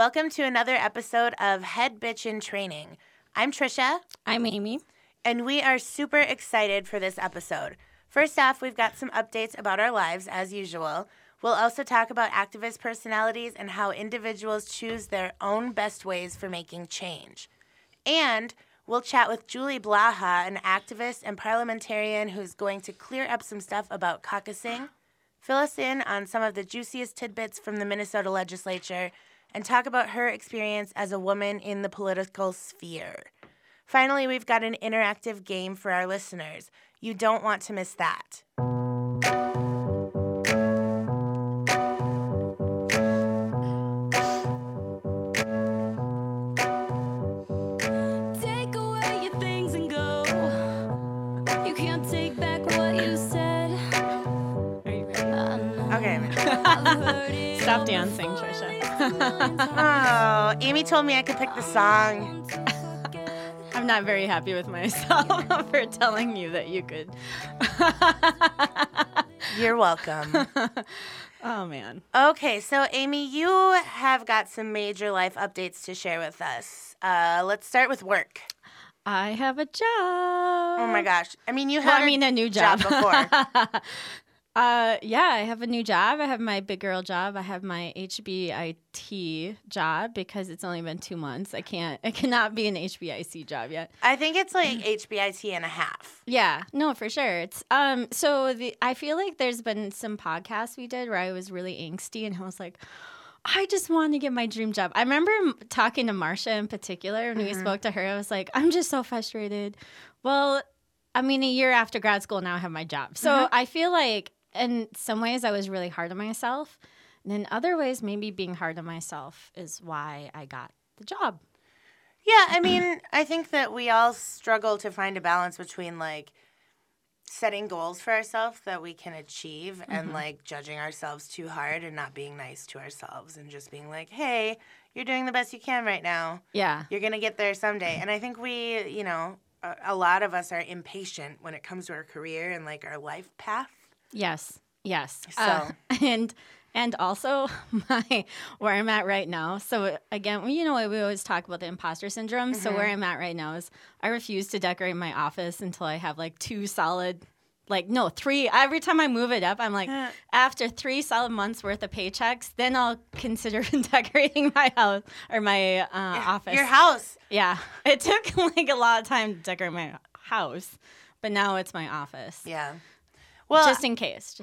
Welcome to another episode of Head Bitch in Training. I'm Trisha. I'm Amy. And we are super excited for this episode. First off, we've got some updates about our lives, as usual. We'll also talk about activist personalities and how individuals choose their own best ways for making change. And we'll chat with Julie Blaha, an activist and parliamentarian who's going to clear up some stuff about caucusing, fill us in on some of the juiciest tidbits from the Minnesota legislature, and talk about her experience as a woman in the political sphere. Finally, we've got an interactive game for our listeners. You don't want to miss that. Stop dancing, Trisha. Oh, Amy told me I could pick the song. I'm not very happy with myself for telling you that you could. You're welcome. Oh, man. Okay, so Amy, you have got some major life updates to share with us. Let's start with work. I have a job. Oh, my gosh. I mean, you had a new job before. I have a new job. I have my big girl job. I have my HBIT job because it's only been 2 months. I cannot be an HBIC job yet. I think it's like HBIT and a half. Yeah, no, for sure. It's I feel like there's been some podcasts we did where I was really angsty and I was like, I just want to get my dream job. I remember talking to Marsha in particular when we spoke to her. I was like, I'm just so frustrated. Well, I mean, a year after grad school, now I have my job. So I feel like, in some ways, I was really hard on myself. And in other ways, maybe being hard on myself is why I got the job. Yeah, I mean, I think that we all struggle to find a balance between, like, setting goals for ourselves that we can achieve and, like, judging ourselves too hard and not being nice to ourselves and just being like, hey, you're doing the best you can right now. Yeah. You're going to get there someday. And I think we, you know, a lot of us are impatient when it comes to our career and, like, our life path. Yes. So. And also where I'm at right now. So, again, you know, we always talk about the imposter syndrome. So where I'm at right now is I refuse to decorate my office until I have, like, three. Every time I move it up, I'm like, after 3 solid months worth of paychecks, then I'll consider decorating my house or my office. Your house. Yeah. It took, like, a lot of time to decorate my house, but now it's my office. Yeah. Well, just in case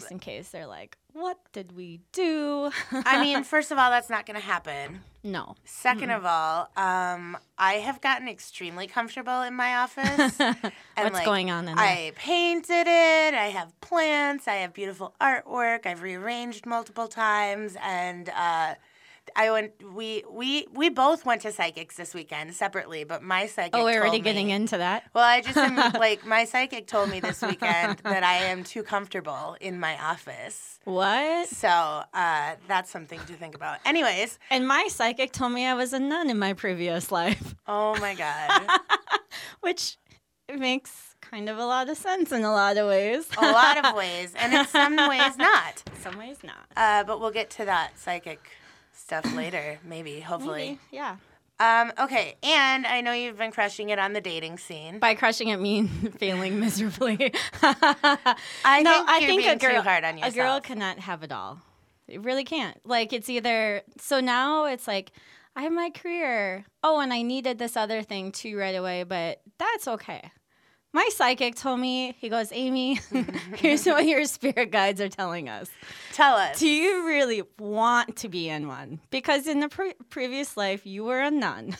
they're like, what did we do? I mean, first of all, that's not going to happen. No. Second of all, I have gotten extremely comfortable in my office. And what's going on in there? I painted it. I have plants. I have beautiful artwork. I've rearranged multiple times. And we both went to psychics this weekend separately, but my psychic told me. Oh, we're already getting into that? Well, I just am, like, my psychic told me this weekend that I am too comfortable in my office. What? So that's something to think about. Anyways. And my psychic told me I was a nun in my previous life. Oh, my God. Which makes kind of a lot of sense in a lot of ways. A lot of ways. And in some ways not. Some ways not. But we'll get to that psychic stuff later, maybe, hopefully. Maybe, yeah. Okay, and I know you've been crushing it on the dating scene. By crushing it, mean failing miserably. I think you're being too hard on yourself. A girl cannot have it all. It really can't. Like, it's either, so now it's like, I have my career. Oh, and I needed this other thing too right away, but that's okay. My psychic told me, he goes, Amy, here's what your spirit guides are telling us. Tell us. Do you really want to be in one? Because in the previous life, you were a nun.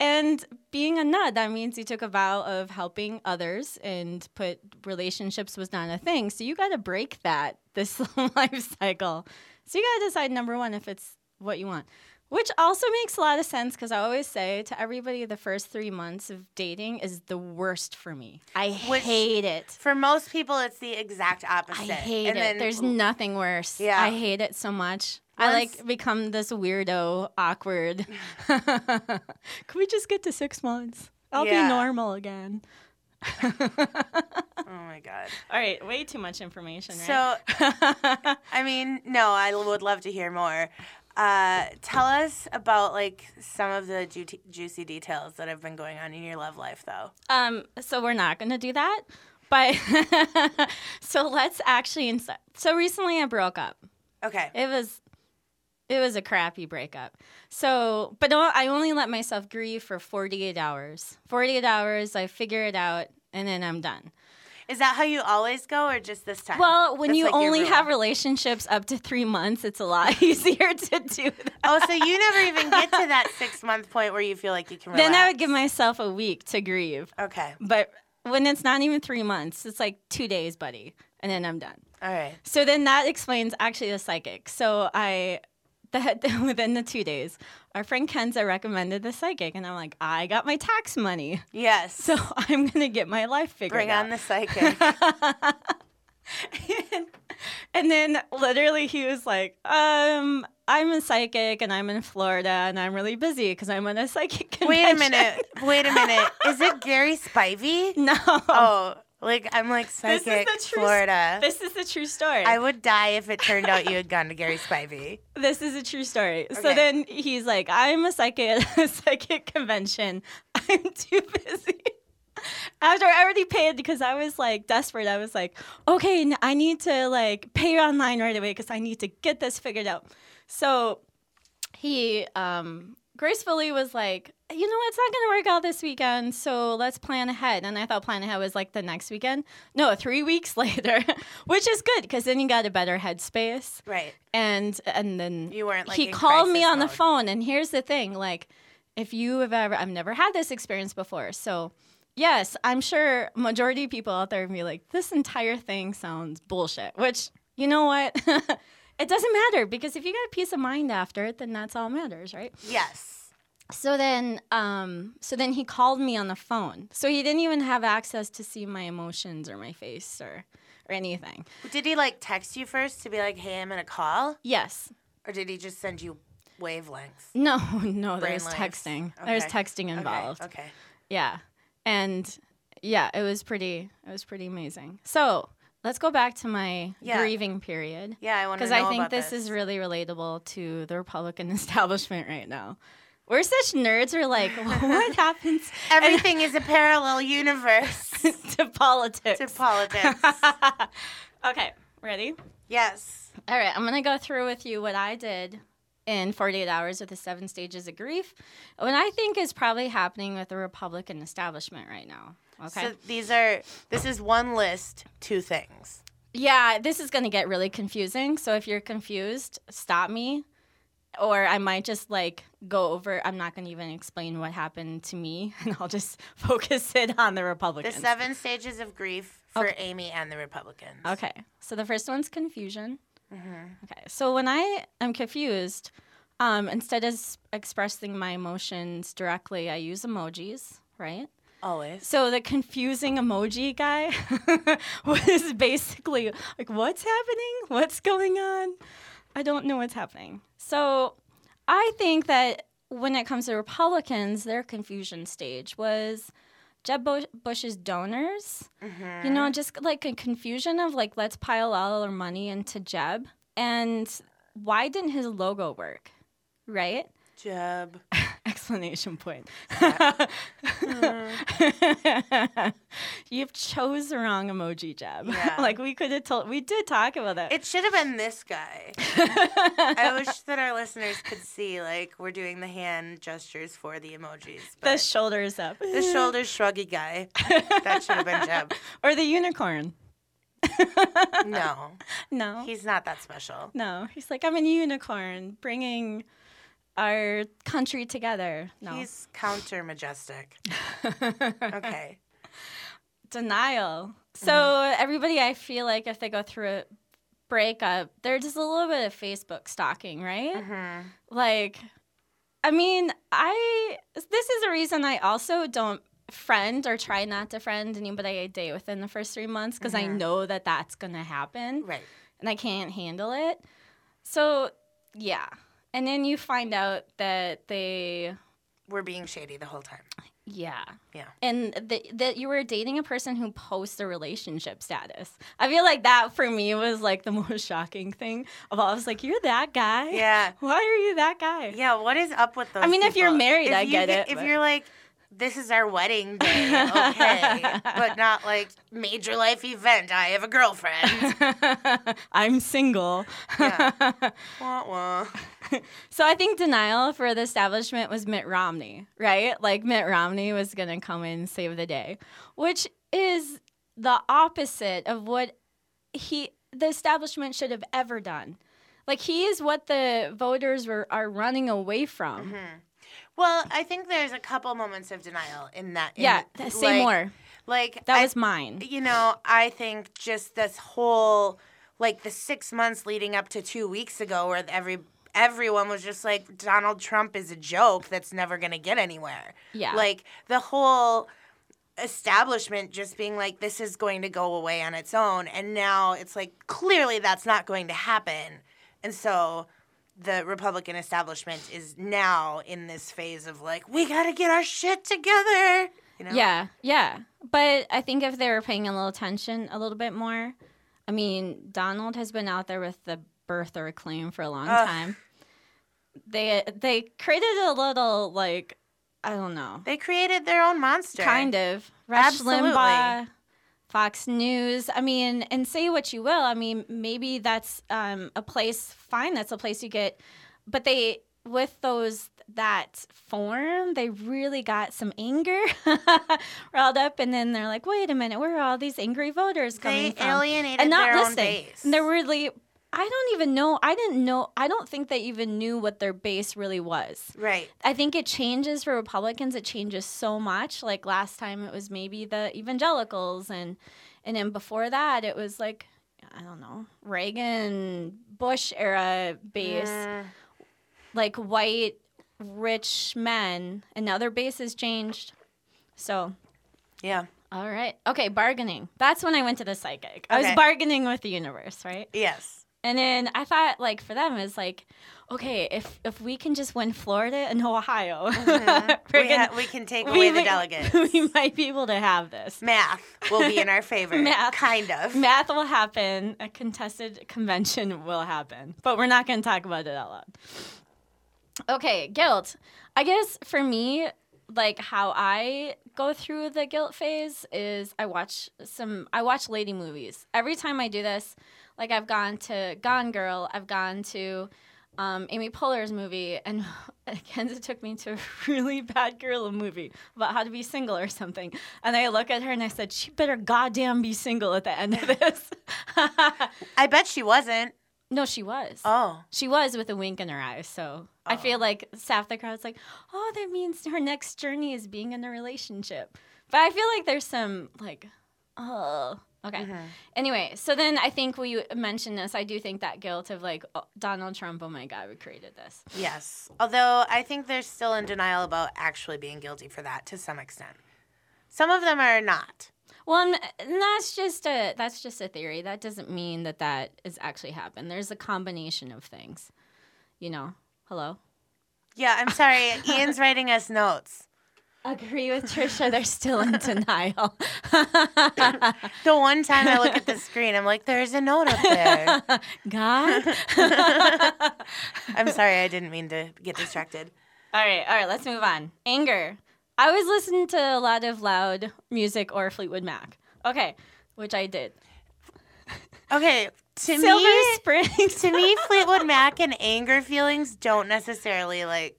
And being a nun, that means you took a vow of helping others and put relationships was not a thing. So you got to break that, this life cycle. So you got to decide, number one, if it's what you want. Which also makes a lot of sense because I always say to everybody the first 3 months of dating is the worst for me. I hate it. For most people, it's the exact opposite. I hate it. There's nothing worse. Yeah. I hate it so much. Once, I, like, become this weirdo, awkward. Can we just get to 6 months? I'll be normal again. Oh, my God. All right. Way too much information, right? So, I mean, no, I would love to hear more. Tell us about, like, some of the juicy details that have been going on in your love life, though. So we're not going to do that. But so let's actually so recently I broke up. Okay. It was a crappy breakup. So, but no, I only let myself grieve for 48 hours. 48 hours, I figure it out, and then I'm done. Is that how you always go, or just this time? Well, when you only have relationships up to 3 months, it's a lot easier to do that. Oh, so you never even get to that 6-month point where you feel like you can relax. Then I would give myself a week to grieve. Okay. But when it's not even 3 months, it's like 2 days, buddy, and then I'm done. All right. So then that explains actually the psychic. So within the 2 days, our friend Kenza recommended the psychic, and I'm like, I got my tax money. Yes. So I'm going to get my life figured out. Bring on the psychic. and then literally he was like, I'm a psychic, and I'm in Florida, and I'm really busy because I'm at a psychic convention. Wait a minute. Is it Gary Spivey? No. Oh. Like, I'm like, psychic, Florida. This is the true story. I would die if it turned out you had gone to Gary Spivey. This is a true story. Okay. So then he's like, I'm a psychic at a psychic convention. I'm too busy. After I already paid, because I was, like, desperate. I was like, okay, I need to, like, pay online right away because I need to get this figured out. So he gracefully was like, you know, it's not going to work out this weekend, so let's plan ahead. And I thought plan ahead was like the next weekend. No, 3 weeks later, which is good because then you got a better headspace. Right. And then you weren't, like, he called me on the phone. And here's the thing, like, if you have ever, I've never had this experience before. So, yes, I'm sure majority of people out there would be like, this entire thing sounds bullshit, which, you know what? It doesn't matter because if you got peace of mind after it, then that's all matters, right? Yes. So then he called me on the phone. So he didn't even have access to see my emotions or my face or anything. Did he, like, text you first to be like, hey, I'm in a call? Yes. Or did he just send you wavelengths? No, there's texting. Okay. There's texting involved. Okay. Yeah. And, yeah, it was pretty amazing. So let's go back to my grieving period. Yeah, I want to know about this. Because I think this is really relatable to the Republican establishment right now. We're such nerds. We're like, what happens? Everything is a parallel universe. To politics. Okay, ready? Yes. All right, I'm going to go through with you what I did in 48 hours with the 7 stages of grief, what I think is probably happening with the Republican establishment right now. Okay. So this is one list, 2 things. Yeah, this is going to get really confusing. So if you're confused, stop me. Or I might just, like, go over. I'm not going to even explain what happened to me, and I'll just focus it on the Republicans. The 7 stages of grief for Amy and the Republicans. Okay. So the first one's confusion. Mm-hmm. Okay. So when I am confused, instead of expressing my emotions directly, I use emojis, right? Always. So the confusing emoji guy was basically like, what's happening? What's going on? I don't know what's happening. So I think that when it comes to Republicans, their confusion stage was Jeb Bush's donors. Mm-hmm. You know, just like a confusion of, like, let's pile all our money into Jeb. And why didn't his logo work, right? Jeb. Explanation point. You've chose the wrong emoji, Jeb. Yeah. Like, we did talk about that. It should have been this guy. I wish that our listeners could see, like, we're doing the hand gestures for the emojis. The shoulders up. The shoulders shruggy guy. That should have been Jeb. Or the unicorn. No. He's not that special. No. He's like, I'm a unicorn bringing our country together. No. He's counter majestic. Okay. Denial. So everybody, I feel like if they go through a breakup, they're just a little bit of Facebook stalking, right? Mm-hmm. Like, I mean, this is a reason I also don't friend or try not to friend anybody I date within the first 3 months because I know that that's going to happen. Right. And I can't handle it. So, yeah. And then you find out that they were being shady the whole time. Yeah. Yeah. And that you were dating a person who posts a relationship status. I feel like that for me was like the most shocking thing of all. I was like, you're that guy? Yeah. Why are you that guy? Yeah. What is up with those people? I mean, if you're married, I get it. If you're like, this is our wedding day, okay, but not like major life event. I have a girlfriend. I'm single. Yeah. Wah, wah. So I think denial for the establishment was Mitt Romney, right? Like Mitt Romney was going to come in and save the day, which is the opposite of what the establishment should have ever done. Like he is what the voters are running away from. Mm-hmm. Well, I think there's a couple moments of denial in that. Yeah, say more. Like that was mine. You know, I think just this whole, like the 6 months leading up to 2 weeks ago where everyone was just like, Donald Trump is a joke that's never going to get anywhere. Yeah. Like the whole establishment just being like, this is going to go away on its own. And now it's like, clearly that's not going to happen. And so the Republican establishment is now in this phase of like, we got to get our shit together. You know? Yeah, yeah. But I think if they were paying a little attention a little bit more, I mean, Donald has been out there with the birther claim for a long time. They created a little, like, I don't know. They created their own monster. Kind of. Rush Limbaugh, Fox News. I mean, and say what you will. I mean, maybe that's a place, fine, that's a place you get. But they, with those, that form, they really got some anger riled up. And then they're like, wait a minute, where are all these angry voters coming from? They alienated and not their listening. Own base. And they're really, I don't even know. I didn't know. I don't think they even knew what their base really was. Right. I think it changes for Republicans. It changes so much. Like last time it was maybe the evangelicals. And then before that it was like, I don't know, Reagan, Bush era base, like white, rich men. And now their base has changed. So. Yeah. All right. Okay, bargaining. That's when I went to the psychic. Okay. I was bargaining with the universe, right? Yes. And then I thought, like, for them, it's like, okay, if we can just win Florida and Ohio, mm-hmm. we can take away the delegates. We might be able to have this. Math will be in our favor, kind of. Math will happen. A contested convention will happen. But we're not going to talk about it out loud. Okay, guilt. I guess for me, like, how I go through the guilt phase is I watch lady movies. Every time I do this, like I've gone to Gone Girl, I've gone to Amy Poehler's movie, and Kenza took me to a really bad gorilla movie about how to be single or something. And I look at her and I said, she better goddamn be single at the end of this. I bet she wasn't. No, she was. Oh. She was with a wink in her eyes, so. Oh. I feel like half the crowd's like, oh, that means her next journey is being in a relationship. But I feel like there's some, like, oh. Okay. Mm-hmm. Anyway, so then I think we mentioned this. I do think that guilt of like, oh, Donald Trump, oh my God, we created this. Yes. Although I think they're still in denial about actually being guilty for that to some extent. Some of them are not. Well, and that's just a theory. That doesn't mean that is actually happened. There's a combination of things, you know. Hello? Yeah, I'm sorry. Ian's writing us notes. Agree with Trisha, they're still in denial. The one time I look at the screen, I'm like, there's a note up there. God? I'm sorry, I didn't mean to get distracted. All right, let's move on. Anger. I always listen to a lot of loud music or Fleetwood Mac. Okay, which I did. Okay, to me, Fleetwood Mac and anger feelings don't necessarily like.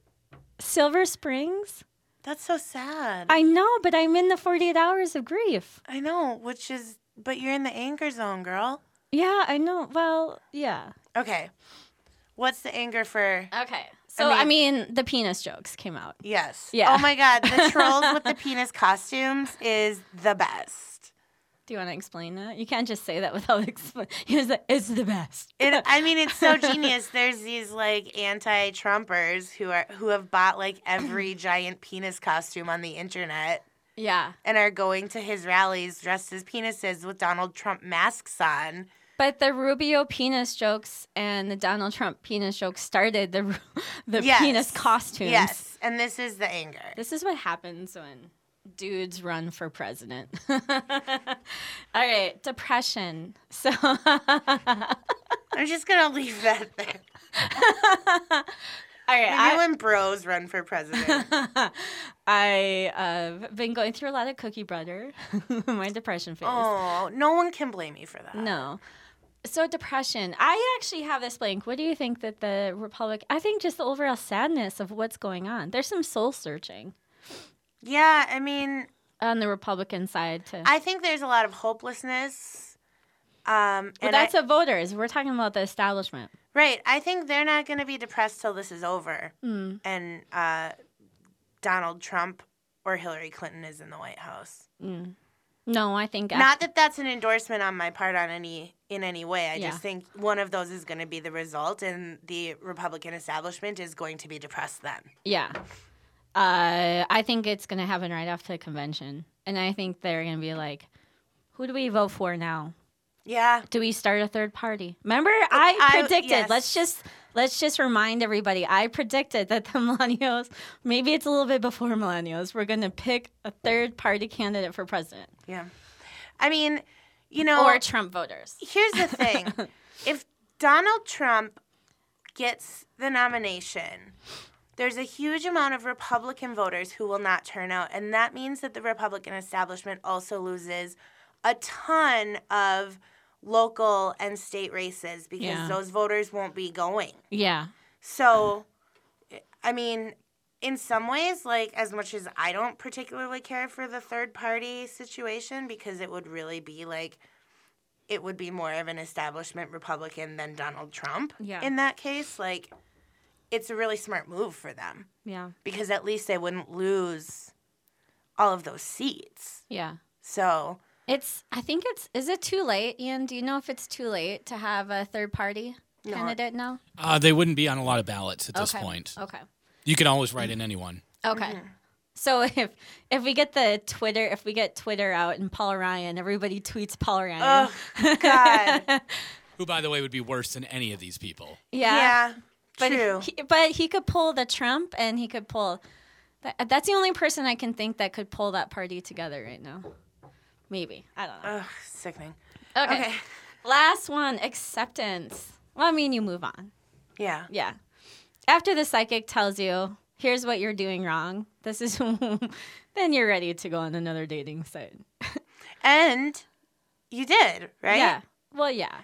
Silver Springs? That's so sad. I know, but I'm in the 48 hours of grief. I know, but you're in the anger zone, girl. Yeah, I know. Well, yeah. Okay. What's the anger for? Okay. So, I mean, the penis jokes came out. Yes. Yeah. Oh, my God. The trolls with the penis costumes is the best. Do you want to explain that? You can't just say that without explaining. It's the best. It's so genius. There's these, like, anti-Trumpers who have bought, like, every giant penis costume on the internet. Yeah. And are going to his rallies dressed as penises with Donald Trump masks on. But the Rubio penis jokes and the Donald Trump penis jokes started the penis costumes. Yes, And this is the anger. This is what happens when dudes run for president. All right, depression. So I'm just going to leave that there. All right. Maybe when bros run for president. I've been going through a lot of cookie butter, my depression phase. Oh, no one can blame me for that. No. So depression. I actually have this blank. What do you think that the Republic? I think just the overall sadness of what's going on. There's some soul searching. Yeah, I mean, on the Republican side too. I think there's a lot of hopelessness. But that's the voters. We're talking about the establishment. Right. I think they're not going to be depressed till this is over. Mm. And Donald Trump or Hillary Clinton is in the White House. Mm. No, I think not that that's an endorsement on my part on any way. I just think one of those is going to be the result, and the Republican establishment is going to be depressed then. Yeah, I think it's going to happen right after the convention, and I think they're going to be like, "Who do we vote for now? Yeah, do we start a third party? Remember, I predicted. Yes. Let's just remind everybody. I predicted that the millennials, maybe it's a little bit before millennials, we're going to pick a third-party candidate for president. Yeah. I mean, you know. Or Trump voters. Here's the thing. If Donald Trump gets the nomination, there's a huge amount of Republican voters who will not turn out, and that means that the Republican establishment also loses a ton of local and state races because those voters won't be going. Yeah. So, I mean, in some ways, like, as much as I don't particularly care for the third-party situation because it would really be, like, it would be more of an establishment Republican than Donald Trump in that case. Like, it's a really smart move for them. Yeah. Because at least they wouldn't lose all of those seats. Yeah. So... Is it too late, Ian? Do you know if it's too late to have a third-party candidate now? They wouldn't be on a lot of ballots at this point. Okay. You can always write in anyone. Okay. Mm-hmm. So if we get Twitter out and Paul Ryan, everybody tweets Paul Ryan. Oh, God. Who, by the way, would be worse than any of these people. Yeah. But true. He could pull the Trump, and he could pull... That's the only person I can think that could pull that party together right now. Maybe. I don't know. Ugh, sickening. Okay. Last one, acceptance. Well, I mean, you move on. Yeah. Yeah. After the psychic tells you, here's what you're doing wrong, then you're ready to go on another dating site. And you did, right? Yeah. Well, yeah.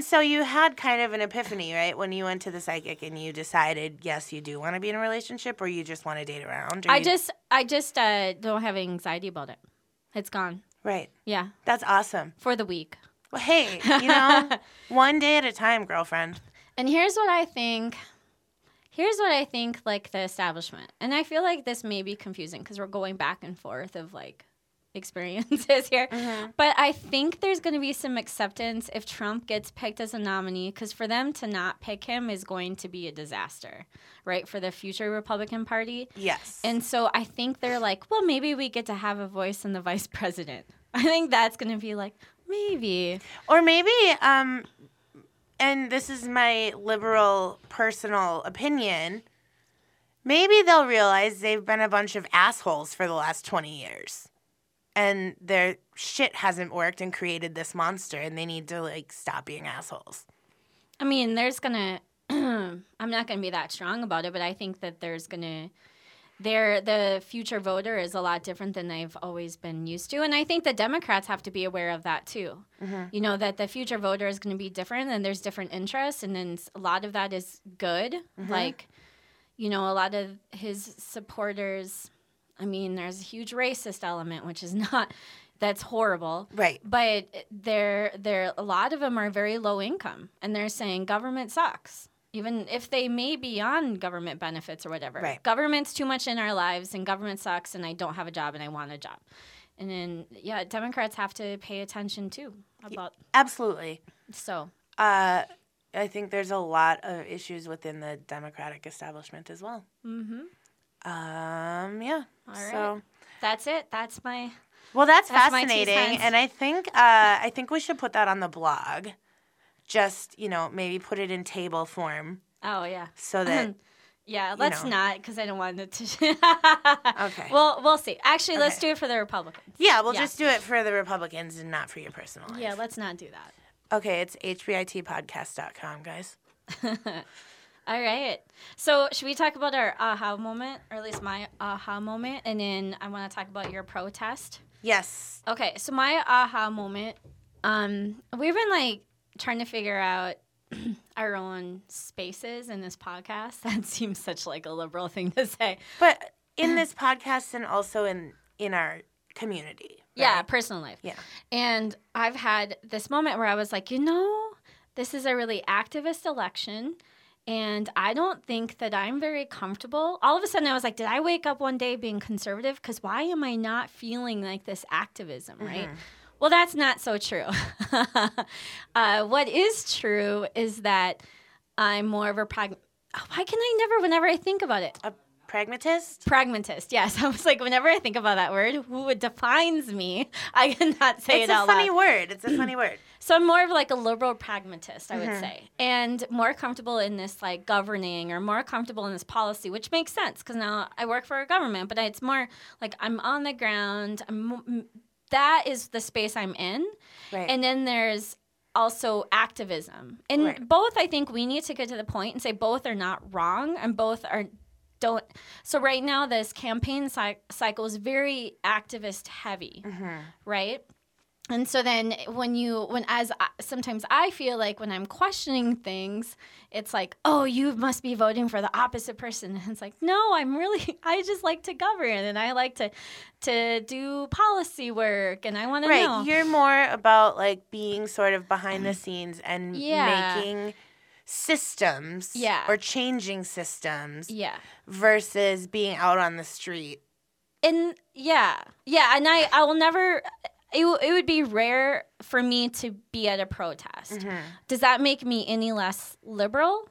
So you had kind of an epiphany, right? When you went to the psychic and you decided, yes, you do want to be in a relationship or you just want to date around. I just don't have anxiety about it. It's gone. Right. Yeah. That's awesome. For the week. Well, hey, you know, one day at a time, girlfriend. And here's what I think, like, the establishment. And I feel like this may be confusing because we're going back and forth of, like, experiences here. Mm-hmm. But I think there's going to be some acceptance if Trump gets picked as a nominee because for them to not pick him is going to be a disaster, right, for the future Republican Party. Yes. And so I think they're like, well, maybe we get to have a voice in the vice president. I think that's going to be like, maybe. Or maybe, and this is my liberal personal opinion, maybe they'll realize they've been a bunch of assholes for the last 20 years. And their shit hasn't worked and created this monster, and they need to, like, stop being assholes. I mean, I'm not going to be that strong about it, but I think that the future voter is a lot different than they've always been used to. And I think the Democrats have to be aware of that, too. Mm-hmm. You know, that the future voter is going to be different, and there's different interests, and then a lot of that is good. Mm-hmm. Like, you know, a lot of his supporters... I mean, there's a huge racist element, which is not – that's horrible. Right. But a lot of them are very low income, and they're saying government sucks, even if they may be on government benefits or whatever. Right. Government's too much in our lives, and government sucks, and I don't have a job, and I want a job. And then, yeah, Democrats have to pay attention, too. Absolutely. So. I think there's a lot of issues within the Democratic establishment as well. Mm-hmm. Yeah. All right. So that's it. That's my. Well, that's fascinating, and I think we should put that on the blog. Just, you know, maybe put it in table form. Oh yeah. So that Yeah, let's not, because I don't want it to. Okay. Well, we'll see. Actually, let's do it for the Republicans. Yeah, we'll just do it for the Republicans and not for your personal life. Yeah, let's not do that. Okay, it's HBITpodcast.com, guys. All right. So should we talk about our aha moment, or at least my aha moment, and then I want to talk about your protest? Yes. Okay, so my aha moment, we've been, trying to figure out our own spaces in this podcast. That seems such a liberal thing to say. But in this podcast and also in our community. Right? Yeah, personal life. Yeah. And I've had this moment where I was like, this is a really activist election, and I don't think that I'm very comfortable. All of a sudden I was like, did I wake up one day being conservative? Because why am I not feeling like this activism, right? Mm-hmm. Well, that's not so true. What is true is that I'm more of a why can I never, whenever I think about it? A pragmatist? Pragmatist, yes. I was like, whenever I think about that word, who defines me, I cannot say it out loud. It's a funny word. It's a funny word. So I'm more of a liberal pragmatist, I would say, and more comfortable in this governing, or more comfortable in this policy, which makes sense because now I work for a government, but it's more I'm on the ground, that is the space I'm in. Right. And then there's also activism. And both, I think we need to get to the point and say both are not wrong and both are don't. So right now this campaign cycle is very activist heavy, right? And so then sometimes I feel when I'm questioning things, it's oh, you must be voting for the opposite person. And it's no, I just like to govern, and I like to do policy work, and I want to know. Right, you're more about being sort of behind the scenes and making systems or changing systems versus being out on the street. And and I will never... It would be rare for me to be at a protest. Mm-hmm. Does that make me any less liberal?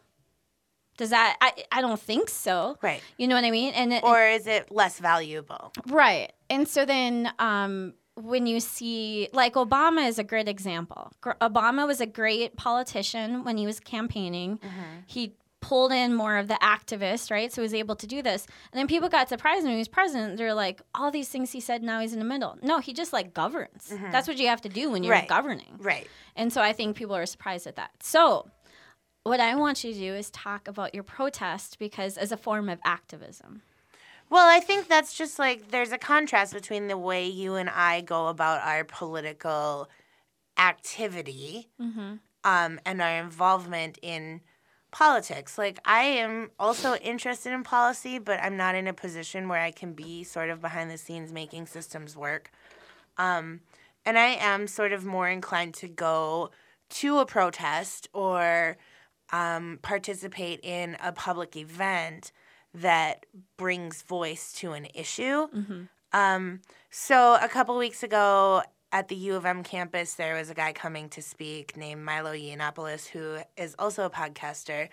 Does that – I don't think so. Right. You know what I mean? Or is it less valuable? Right. And so then when you see – Obama is a great example. Obama was a great politician when he was campaigning. Mm-hmm. He pulled in more of the activists, right? So he was able to do this. And then people got surprised when he was president. They're all these things he said, now he's in the middle. No, he just governs. Mm-hmm. That's what you have to do when you're governing. Right. And so I think people are surprised at that. So what I want you to do is talk about your protest because as a form of activism. Well, I think that's just there's a contrast between the way you and I go about our political activity and our involvement in politics. I am also interested in policy, but I'm not in a position where I can be sort of behind the scenes making systems work. And I am sort of more inclined to go to a protest or participate in a public event that brings voice to an issue. Mm-hmm. So a couple weeks ago, at the U of M campus, there was a guy coming to speak named Milo Yiannopoulos, who is also a podcaster.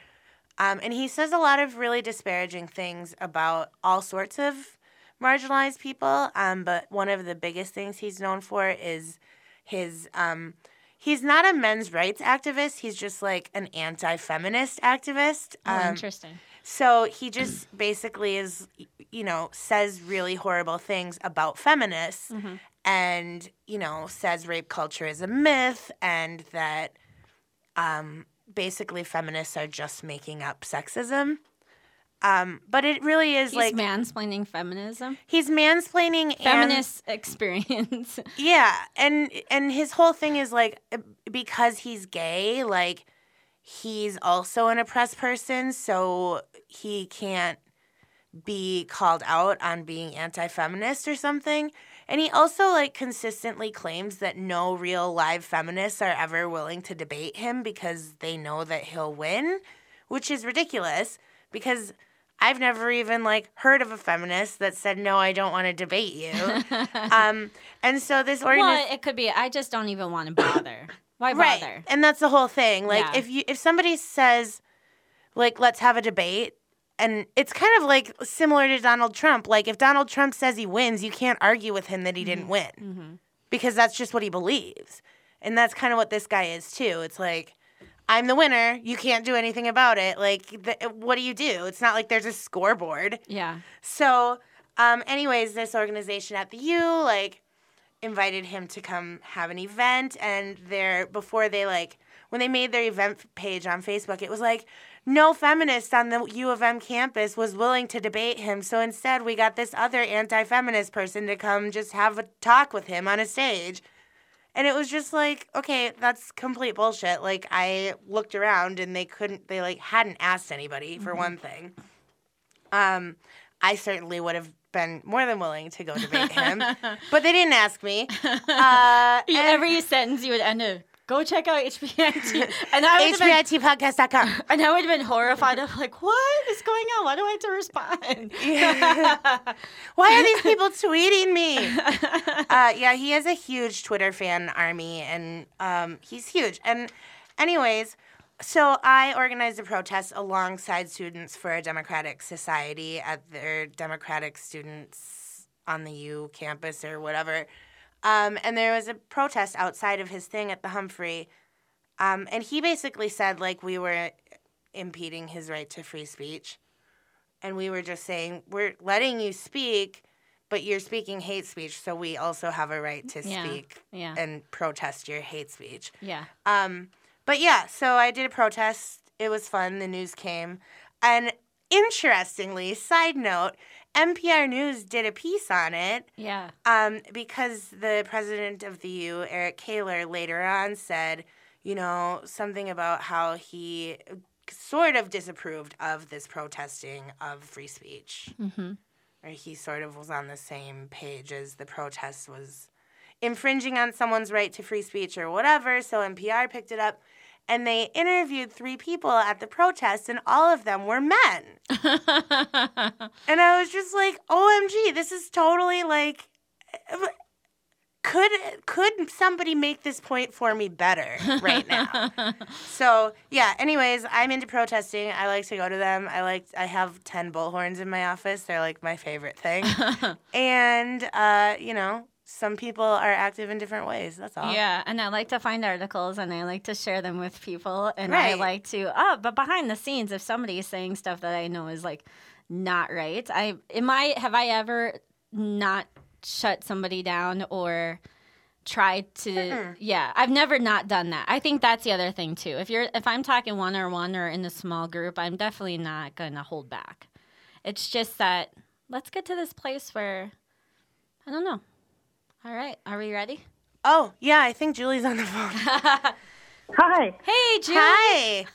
And he says a lot of really disparaging things about all sorts of marginalized people. But one of the biggest things he's known for is his he's not a men's rights activist. He's just an anti-feminist activist. Interesting. So he just basically is, says really horrible things about feminists. Mm-hmm. And, says rape culture is a myth and that basically feminists are just making up sexism. But it really is He's mansplaining feminism. He's mansplaining feminist experience. Yeah. And his whole thing is, because he's gay, he's also an oppressed person, so he can't be called out on being anti-feminist or something. And he also, consistently claims that no real live feminists are ever willing to debate him because they know that he'll win, which is ridiculous because I've never even, heard of a feminist that said, no, I don't want to debate you. And so this organization... Well, it could be, I just don't even want to bother. Why bother? Right, and that's the whole thing. If somebody says, let's have a debate... And it's kind of similar to Donald Trump. If Donald Trump says he wins, you can't argue with him that he didn't win because that's just what he believes. And that's kind of what this guy is, too. It's I'm the winner. You can't do anything about it. Like, what do you do? It's not like there's a scoreboard. Yeah. So, anyways, this organization at the U, like, invited him to come have an event. And when they made their event page on Facebook, it was like, no feminist on the U of M campus was willing to debate him. So instead, we got this other anti-feminist person to come just have a talk with him on a stage. And it was just like, okay, that's complete bullshit. Like, I looked around and they hadn't asked anybody for one thing. I certainly would have been more than willing to go debate him, but they didn't ask me. Every sentence you would end up, go check out HBIT. HBITpodcast.com. And I would have been horrified of like, what is going on? Why do I have to respond? Yeah. Why are these people tweeting me? He has a huge Twitter fan army, and he's huge. And anyways, so I organized a protest alongside Students for a Democratic Society at their Democratic Students on the U campus or whatever. And there was a protest outside of his thing at the Humphrey. And he basically said, like, we were impeding his right to free speech. And we were just saying, we're letting you speak, but you're speaking hate speech, so we also have a right to speak and protest your hate speech. Yeah. So I did a protest. It was fun. The news came. And interestingly, side note, NPR News did a piece on it. Yeah. Because the president of the U, Eric Kaler, later on said, you know, something about how he sort of disapproved of this protesting of free speech. Mm-hmm. Or he sort of was on the same page as the protest was infringing on someone's right to free speech or whatever. So NPR picked it up. And they interviewed 3 people at the protest, and all of them were men. And I was just like, OMG, this is totally like, could somebody make this point for me better right now? So, yeah, anyways, I'm into protesting. I like to go to them. I have 10 bullhorns in my office. They're like my favorite thing. And, some people are active in different ways. That's all. Yeah, and I like to find articles, and I like to share them with people, and right. I like to. But behind the scenes, if somebody is saying stuff that I know is like not right, have I ever not shut somebody down or tried to? Mm-mm. Yeah, I've never not done that. I think that's the other thing too. If I'm talking one-on-one or in a small group, I'm definitely not gonna hold back. It's just that let's get to this place where I don't know. All right. Are we ready? Oh, yeah. I think Julie's on the phone. Hi. Hey, Julie. Hi.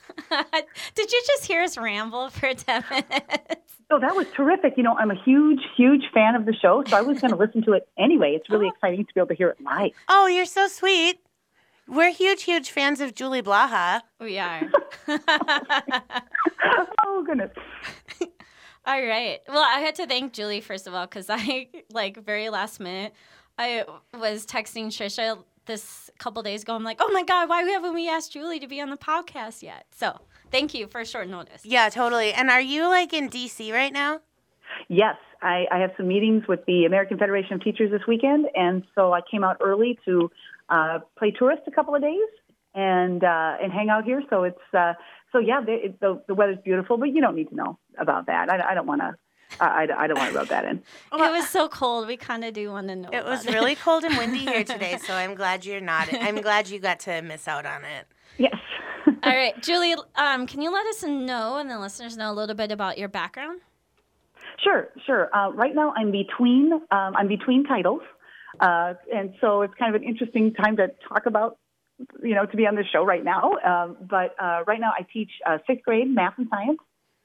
Did you just hear us ramble for 10 minutes? Oh, that was terrific. You know, I'm a huge, huge fan of the show, so I was going to listen to it anyway. It's really exciting to be able to hear it live. Oh, you're so sweet. We're huge, huge fans of Julie Blaha. We are. Oh, goodness. All right. Well, I had to thank Julie, first of all, because I, very last minute, I was texting Trisha this couple days ago. I'm like, oh, my God, why haven't we asked Julie to be on the podcast yet? So thank you for short notice. Yeah, totally. And are you, in D.C. right now? Yes. I have some meetings with the American Federation of Teachers this weekend, and so I came out early to play tourist a couple of days and hang out here. So it's the weather's beautiful, but you don't need to know about that. I don't want to. I don't want to rub that in. Well, it was so cold. We kind of do want to know. It was really cold and windy here today, so I'm glad you're not. I'm glad you got to miss out on it. Yes. All right, Julie, can you let us know and the listeners know a little bit about your background? Sure. Right now, I'm between titles, and so it's kind of an interesting time to talk about. To be on this show right now. But right now, I teach sixth grade math and science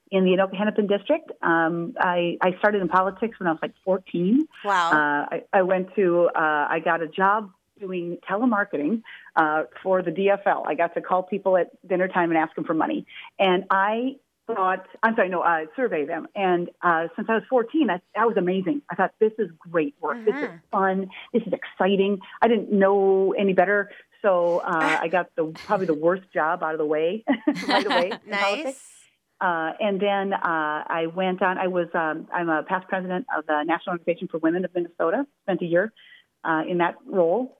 in the Anoka-Hennepin District. I started in politics when I was 14. Wow. I got a job doing telemarketing for the DFL. I got to call people at dinner time and ask them for money. And I survey them. And since I was 14, that was amazing. I thought, this is great work. Mm-hmm. This is fun. This is exciting. I didn't know any better. So I got probably the worst job out of the way right away. Nice. Politics. And then I went on. I'm a past president of the National Organization for Women of Minnesota. Spent a year in that role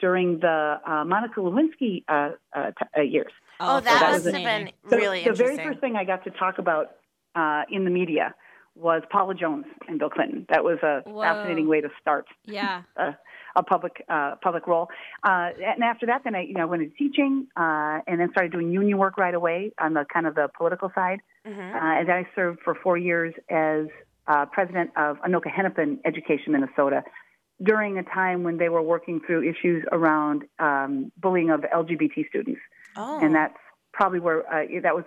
during the Monica Lewinsky years. Oh, that must have been really interesting. The very first thing I got to talk about in the media was Paula Jones and Bill Clinton. That was a fascinating way to start a public role. And after that, then I went into teaching and then started doing union work right away on the kind of the political side. Mm-hmm. And then I served for 4 years as president of Anoka-Hennepin Education, Minnesota, during a time when they were working through issues around bullying of LGBT students. Oh. And that's probably where that was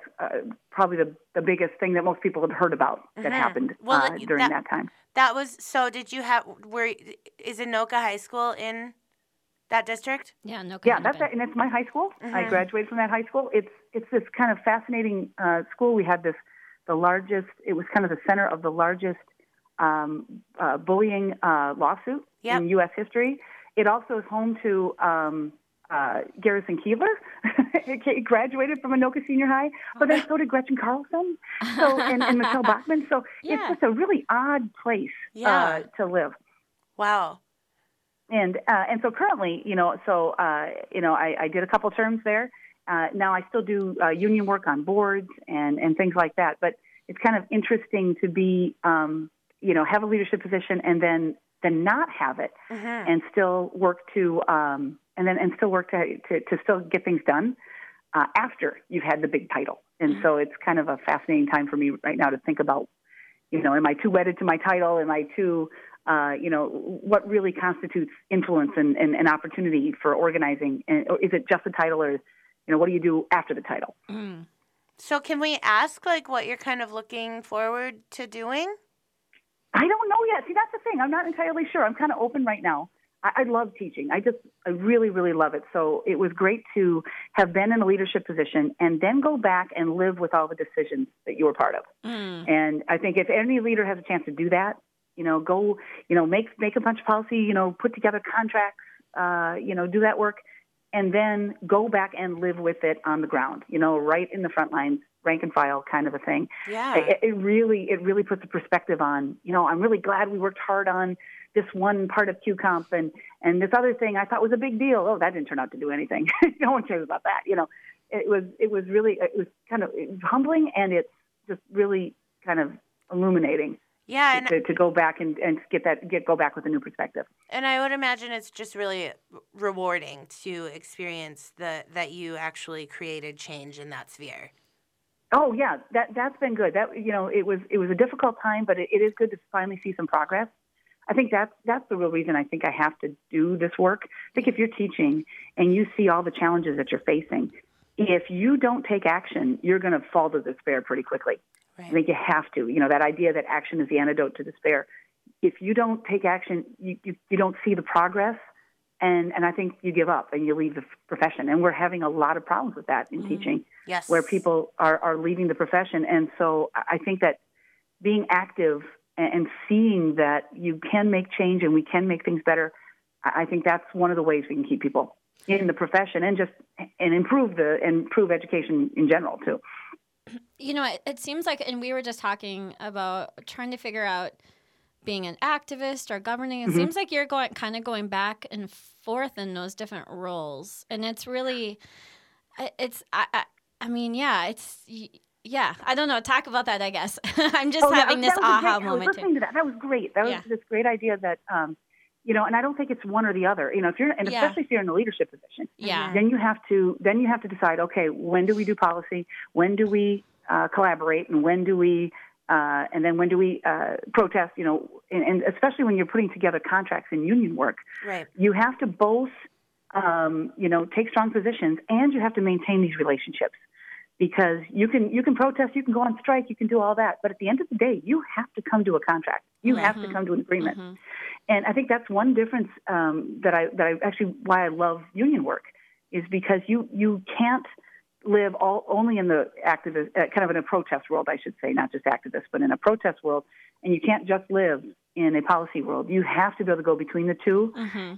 probably the biggest thing that most people had heard about that happened during that time. That was so. Did you have is Anoka High School in that district? Yeah, Anoka. Yeah, that's and it's my high school. Mm-hmm. I graduated from that high school. It's this kind of fascinating school. We had the largest. It was kind of the center of the largest bullying lawsuit in U.S. history. It also is home to. Garrison Keillor graduated from Anoka Senior High, but then so did Gretchen Carlson, and Michelle Bachmann. So it's just a really odd place to live. Wow. And so currently, I did a couple terms there. Now I still do union work on boards and things like that. But it's kind of interesting to be, have a leadership position and then not have it, and still work to. And still work to still get things done after you've had the big title. And so it's kind of a fascinating time for me right now to think about, am I too wedded to my title? Am I too, what really constitutes influence and opportunity for organizing? And or is it just the title, or, what do you do after the title? Mm. So can we ask, what you're kind of looking forward to doing? I don't know yet. See, that's the thing. I'm not entirely sure. I'm kind of open right now. I love teaching. I really, really love it. So it was great to have been in a leadership position and then go back and live with all the decisions that you were part of. Mm. And I think if any leader has a chance to do that, go, make a bunch of policy, put together contracts, do that work, and then go back and live with it on the ground, right in the front lines, rank and file kind of a thing. Yeah. It really puts a perspective on, I'm really glad we worked hard on this one part of QComp and this other thing I thought was a big deal. Oh, that didn't turn out to do anything. No one cares about that. It was kind of humbling, and it's just really kind of illuminating. Yeah, and to go back and go back with a new perspective. And I would imagine it's just really rewarding to experience that you actually created change in that sphere. Oh yeah, that's been good. That it was a difficult time, but it is good to finally see some progress. I think that's the real reason I think I have to do this work. I think if you're teaching and you see all the challenges that you're facing, if you don't take action, you're going to fall to despair pretty quickly. Right. I think you have to. That idea that action is the antidote to despair. If you don't take action, you don't see the progress, and I think you give up and you leave the profession. And we're having a lot of problems with that in teaching, where people are leaving the profession. And so I think that being active and seeing that you can make change and we can make things better, I think that's one of the ways we can keep people in the profession and improve education in general too. It seems like, and we were just talking about trying to figure out being an activist or governing. It seems like you're going back and forth in those different roles, and it's really, I don't know. Talk about that, I guess. I'm just having this aha moment. I was listening to that. That was great. That was this great idea that, and I don't think it's one or the other. Especially if you're in a leadership position, then you have to decide. Okay, when do we do policy? When do we collaborate? And when do we? And then when do we protest? And especially when you're putting together contracts and union work, right? You have to both, take strong positions, and you have to maintain these relationships. Because you can protest, you can go on strike, you can do all that. But at the end of the day, you have to come to a contract. You have to come to an agreement. Mm-hmm. And I think that's one difference that I actually why I love union work is because you can't live only in the activist, kind of in a protest world, I should say, not just activists, but in a protest world. And you can't just live in a policy world. You have to be able to go between the two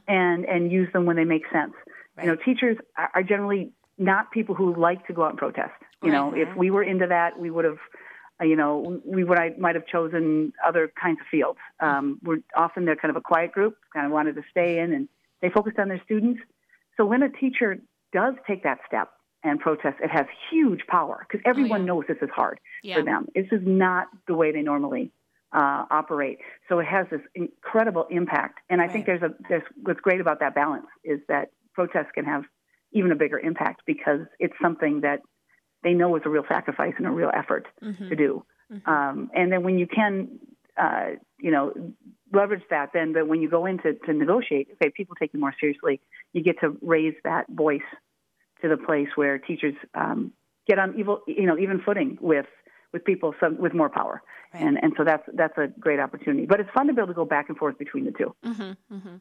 and use them when they make sense. Right. Teachers are generally not people who like to go out and protest. If we were into that, we would have, might have chosen other kinds of fields. We're often they're kind of a quiet group, kind of wanted to stay in, and they focused on their students. So when a teacher does take that step and protest, it has huge power because everyone knows this is hard for them. This is not the way they normally operate. So it has this incredible impact. And I think there's what's great about that balance is that protests can have even a bigger impact because it's something that they know is a real sacrifice and a real effort to do. And then when you can, you know, leverage that, then that when you go in to negotiate, okay, people take you more seriously, you get to raise that voice to the place where teachers get on even footing with people with more power. Right. And so that's a great opportunity. But it's fun to be able to go back and forth between the two. Mm-hmm, mm-hmm.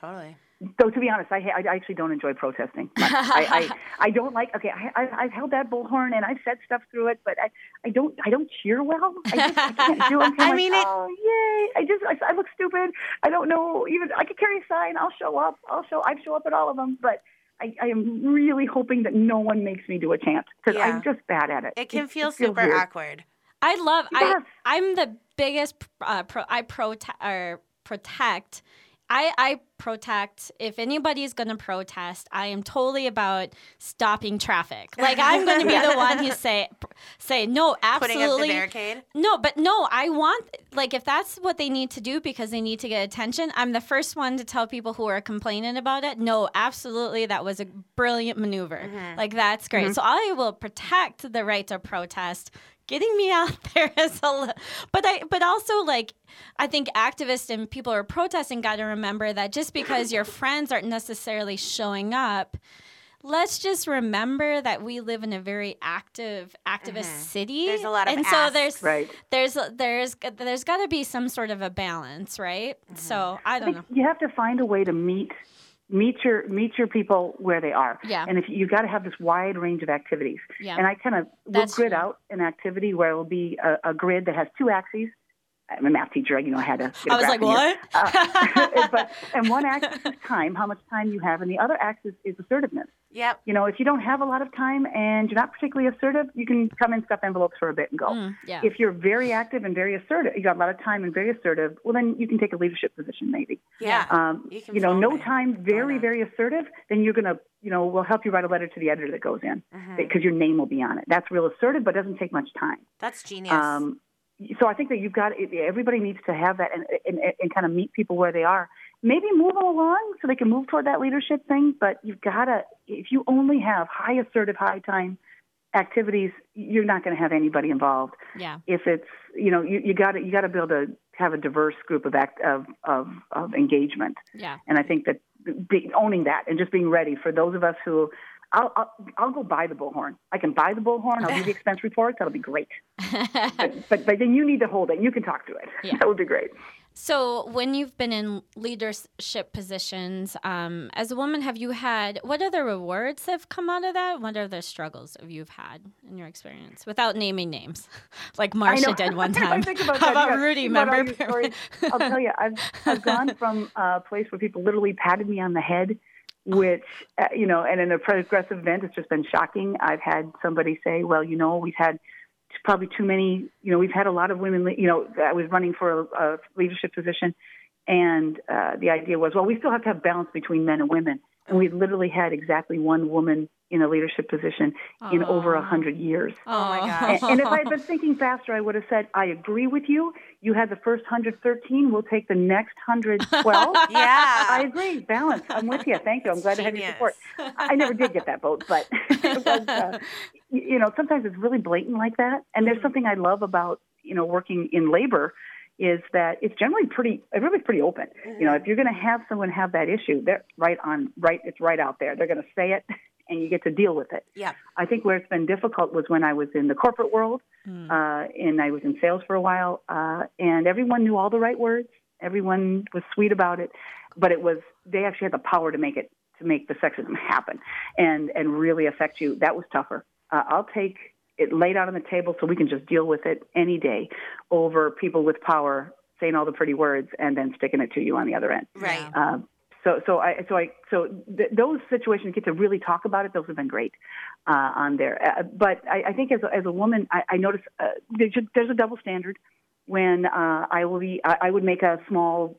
Totally. So to be honest, I actually don't enjoy protesting. I don't like, I've held that bullhorn and I've said stuff through it, but I don't cheer well. I can't do it. I look stupid. I don't know. Even I could carry a sign. I'd show up at all of them, but I am really hoping that no one makes me do a chant because I'm just bad at it. It can feel super awkward. I'm the biggest, I protect. If anybody's going to protest, I am totally about stopping traffic. Like I'm going to be the one who say no, absolutely. Putting up the barricade? No, but no, I want, like, if that's what they need to do because they need to get attention, I'm the first one to tell people who are complaining about it, no, absolutely, that was a brilliant maneuver. Mm-hmm. Like that's great. Mm-hmm. So I will protect the right to protest. Getting me out there is but also, like, I think activists and people who are protesting got to remember that just because your friends aren't necessarily showing up, let's just remember that we live in a very activist city. There's a lot of so there's got to be some sort of a balance, right? Mm-hmm. So I think you have to find a way to meet your people where they are. Yeah. And if you've got to have this wide range of activities. Yeah. And I we'll grid out an activity where it'll be a grid that has two axes. I'm a math teacher, I had to get what? And one axis is time, how much time you have, and the other axis is assertiveness. Yep. If you don't have a lot of time and you're not particularly assertive, you can come and stuff envelopes for a bit and go. Yeah. If you're very active and very assertive, you got a lot of time and very assertive, well, then you can take a leadership position maybe. Yeah. No time, very, very assertive, then you're going to, we'll help you write a letter to the editor that goes in because your name will be on it. That's real assertive, but doesn't take much time. That's genius. So I think that everybody needs to have that and kind of meet people where they are. Maybe move them along so they can move toward that leadership thing, but if you only have high assertive, high time activities, you're not going to have anybody involved. Yeah. If it's, you got to be able to have a diverse group of engagement. Yeah. And I think that owning that and just being ready for those of us who I'll go buy the bullhorn. I can buy the bullhorn. I'll do the expense reports. That'll be great. But then you need to hold it. You can talk to it. Yeah. That would be great. So when you've been in leadership positions, as a woman, have you had, what other rewards have come out of that? What other struggles have you had in your experience without naming names? Like Marsha did one time. How about Rudy, remember? I'll tell you, I've gone from a place where people literally patted me on the head, which, and in a progressive event, it's just been shocking. I've had somebody say, well, we've had probably too many, we've had a lot of women, I was running for a leadership position. And the idea was, well, we still have to have balance between men and women. And we literally had exactly one woman in a leadership position in over 100 years. Oh, my gosh. And if I had been thinking faster, I would have said, I agree with you. You had the first 113. We'll take the next 112. Yeah. I agree. Balance. I'm with you. Thank you. I'm glad to have your support. I never did get that vote, but it was, sometimes it's really blatant like that. And there's something I love about, working in labor is that it's generally everybody's pretty open. Mm-hmm. If you're going to have someone have that issue, they're it's right out there. They're going to say it and you get to deal with it. Yeah. I think where it's been difficult was when I was in the corporate world and I was in sales for a while and everyone knew all the right words. Everyone was sweet about it, but they actually had the power to make the sexism happen and really affect you. That was tougher. I'll take it laid out on the table so we can just deal with it any day over people with power saying all the pretty words and then sticking it to you on the other end. Right. So those situations get to really talk about it. Those have been great on there. But I think as a woman, I notice there's a double standard when I would make a small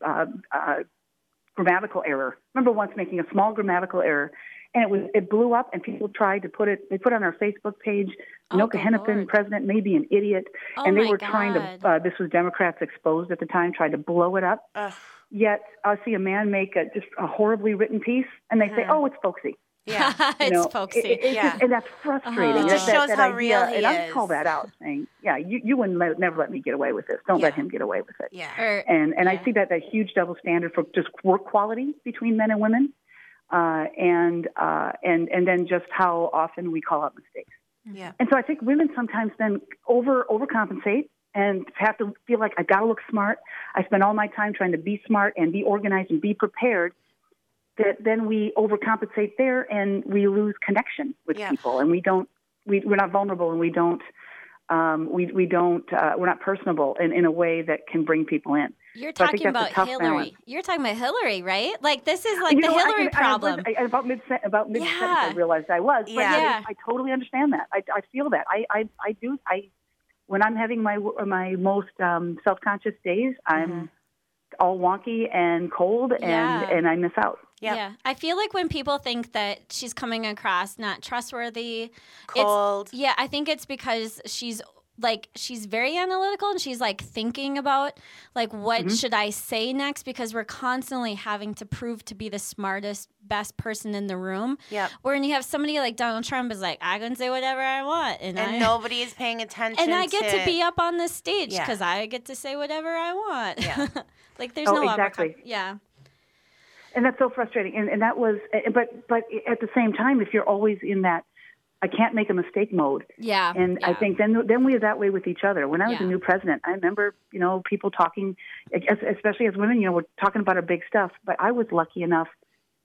grammatical error. Remember once making a small grammatical error And it blew up, and people tried to put it. They put it on their Facebook page, Anoka-Hennepin president may be an idiot, and they were trying to. This was Democrats Exposed at the time, tried to blow it up. Ugh. Yet I see a man make just a horribly written piece, and they say, "Oh, it's folksy." Yeah, it's folksy. It's just, and that's frustrating. It just shows that how real he is. And I call that out, saying, "Yeah, you wouldn't never let me get away with this. Don't let him get away with it." Yeah, and I see that huge double standard for just work quality between men and women. And then just how often we call out mistakes. Yeah. And so I think women sometimes then overcompensate and have to feel like, I've got to look smart. I spend all my time trying to be smart and be organized and be prepared. That then we overcompensate there and we lose connection with people, and we're not vulnerable, and we're not personable in a way that can bring people in. You're talking about Hillary. Balance. You're talking about Hillary, right? Like, this is like Hillary problem. About mid-sentence, I realized I was. But I totally understand that. I feel that. I do. When I'm having my most self-conscious days, I'm all wonky and cold, and I miss out. Yep. Yeah, I feel like when people think that she's coming across not trustworthy, cold. I think it's because she's very analytical, and she's like thinking about like what should I say next, because we're constantly having to prove to be the smartest, best person in the room. Yeah. Where when you have somebody like Donald Trump is like, I can say whatever I want, and nobody is paying attention. And I get to be up on the stage because I get to say whatever I want. Yeah. Like there's no exactly. Yeah. And that's so frustrating. And that was, but at the same time, if you're always in that, I can't make a mistake mode. Yeah. And I think then we are that way with each other. When I was a new president, I remember, people talking, especially as women, we're talking about our big stuff. But I was lucky enough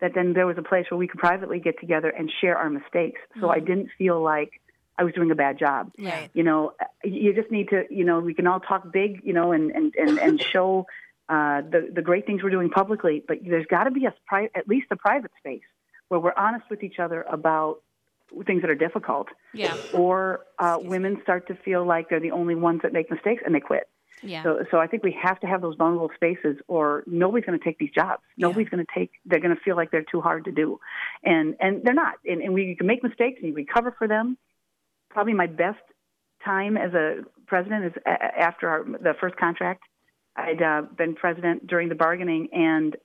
that then there was a place where we could privately get together and share our mistakes. So I didn't feel like I was doing a bad job. Right. You just need to, we can all talk big, and show the great things we're doing publicly. But there's got to be at least a private space where we're honest with each other about things that are difficult, or women start to feel like they're the only ones that make mistakes, and they quit. Yeah. So I think we have to have those vulnerable spaces, or nobody's going to take these jobs. Nobody's going to they're going to feel like they're too hard to do, and they're not. And we can make mistakes and you recover for them. Probably my best time as a president is after the first contract. I'd been president during the bargaining, and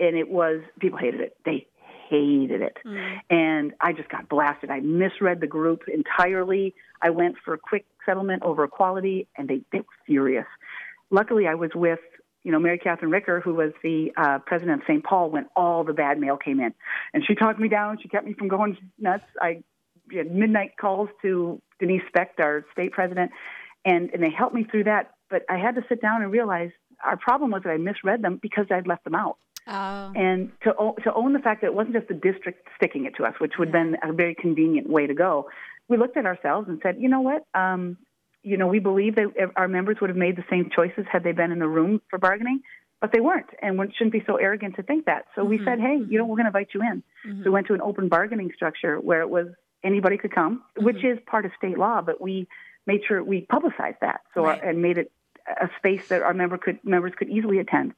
it was, people hated it. They hated it. And I just got blasted. I misread the group entirely. I went for a quick settlement over equality, and they were furious. Luckily, I was with, Mary Catherine Ricker, who was the president of St. Paul when all the bad mail came in. And she talked me down. She kept me from going nuts. I had midnight calls to Denise Specht, our state president, and they helped me through that. But I had to sit down and realize our problem was that I misread them because I'd left them out. Oh. And to own the fact that it wasn't just the district sticking it to us, which would have been a very convenient way to go, we looked at ourselves and said, you know what, we believe that our members would have made the same choices had they been in the room for bargaining, but they weren't, and we shouldn't be so arrogant to think that. So we said, hey, we're going to invite you in. So we went to an open bargaining structure where it was anybody could come, which is part of state law, but we made sure we publicized that and made it a space that our members could easily attend.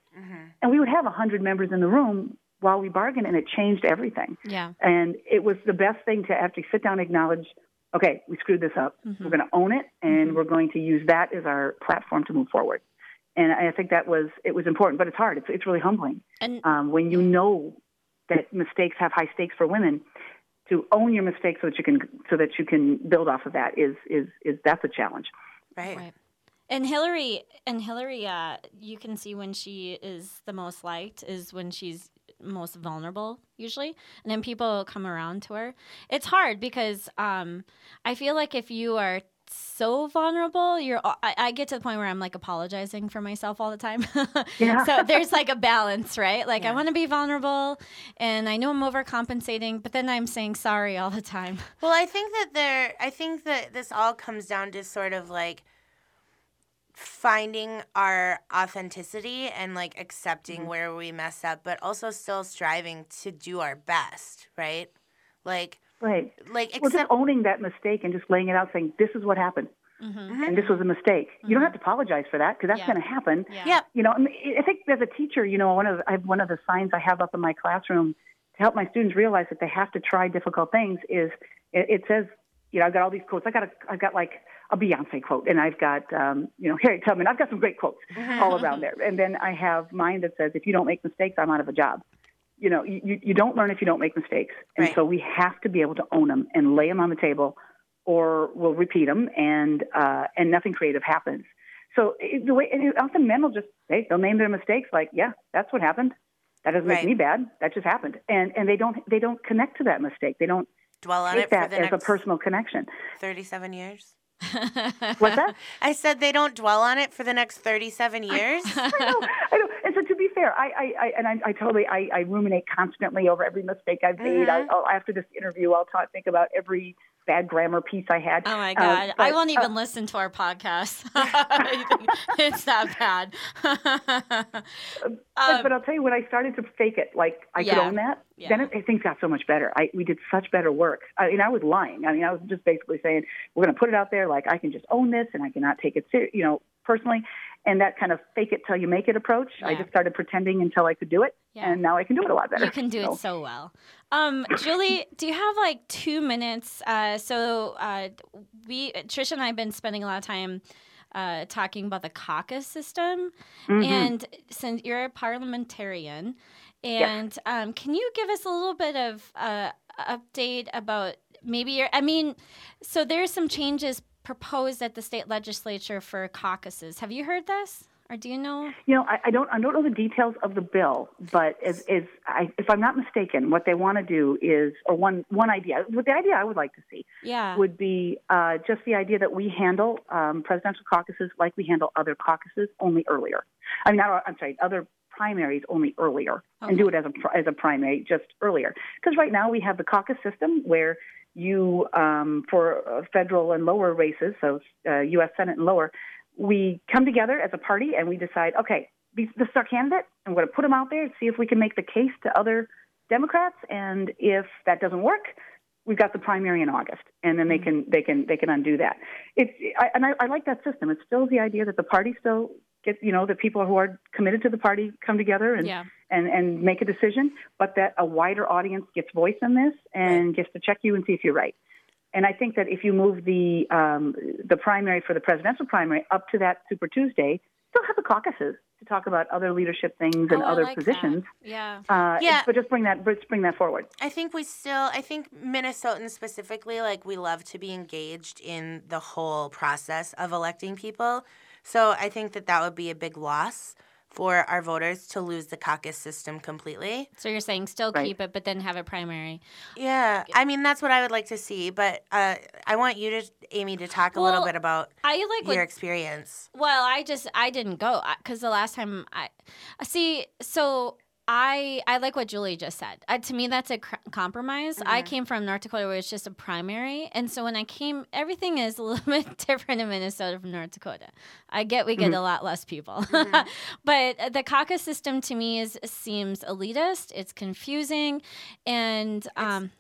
And we would have 100 members in the room while we bargained, and it changed everything. Yeah. And it was the best thing to have to sit down and acknowledge, okay, we screwed this up. We're going to own it, and we're going to use that as our platform to move forward. And I think it was important, but it's hard. It's really humbling. And when you know that mistakes have high stakes for women, to own your mistakes so that you can build off of that is that's a challenge. Right. And Hillary, you can see when she is the most liked is when she's most vulnerable usually, and then people come around to her. It's hard because I feel like if you are so vulnerable, I get to the point where I'm like apologizing for myself all the time. Yeah. So there's like a balance, right? Like I want to be vulnerable, and I know I'm overcompensating, but then I'm saying sorry all the time. Well, I think that this all comes down to sort of like finding our authenticity and like accepting where we mess up, but also still striving to do our best, right? Just owning that mistake and just laying it out, saying this is what happened, and this was a mistake. You don't have to apologize for that because that's going to happen. Yeah. I think as a teacher, one of the signs I have up in my classroom to help my students realize that they have to try difficult things is, it says, you know, I've got all these quotes. I've got like a Beyonce quote, and I've got, you know, Harriet Tubman. I've got some great quotes all around there. And then I have mine that says, if you don't make mistakes, I'm out of a job. You know, you don't learn if you don't make mistakes. And so we have to be able to own them and lay them on the table, or we'll repeat them and nothing creative happens. So the way, and often men will just say, they'll name their mistakes like, yeah, that's what happened. That doesn't make me bad. That just happened. And they don't connect to that mistake. They don't dwell on it for the next, as a personal connection. 37 years. What's that? I said they don't dwell on it for the next 37 years. I know. And so, to be fair, I ruminate constantly over every mistake I've made. After this interview, I'll think about every bad grammar piece I had. Oh my God. I won't even listen to our podcast. It's that bad. But I'll tell you, when I started to fake it, like I could own that, then things got so much better. We did such better work. I was lying. I was just basically saying, we're going to put it out there. Like, I can just own this and I cannot take it seriously, you know, personally. And that kind of fake it till you make it approach. Yeah. I just started pretending until I could do it. Yeah. And now I can do it a lot better. You can do it so well. Julie, do you have like 2 minutes? Tricia and I have been spending a lot of time talking about the caucus system. Mm-hmm. And since you're a parliamentarian, and can you give us a little bit of update about maybe so there's some changes proposed at the state legislature for caucuses. Have you heard this, or do you know? You know, I don't know the details of the bill, but if I'm not mistaken, what they want to do is, or one idea, the idea I would like to see, would be just the idea that we handle presidential caucuses like we handle other caucuses, only earlier. Other primaries only earlier, and do it as a primary, just earlier. Because right now we have the caucus system where you, for federal and lower races, so U.S. Senate and lower, we come together as a party and we decide, okay, this is our candidate, and we're going to put him out there and see if we can make the case to other Democrats. And if that doesn't work, we've got the primary in August, and then they can undo that. I like that system. It's still the idea that the party still gets, you know, the people who are committed to the party come together and make a decision, but that a wider audience gets voice in this and gets to check you and see if you're right. And I think that if you move the primary for the presidential primary up to that Super Tuesday, still have the caucuses to talk about other leadership things and other positions. That. But just bring that forward. I think Minnesotans specifically, like, we love to be engaged in the whole process of electing people. So I think that would be a big loss for our voters to lose the caucus system completely. So you're saying still keep it, but then have a primary. Yeah. That's what I would like to see. But I want you, Amy, to talk a little bit about your experience. Well, I didn't go because the last time I like what Julie just said. To me, that's a compromise. Mm-hmm. I came from North Dakota where it's just a primary. And so when I came, everything is a little bit different in Minnesota from North Dakota. We get a lot less people. Mm-hmm. But the caucus system to me seems elitist. It's confusing. And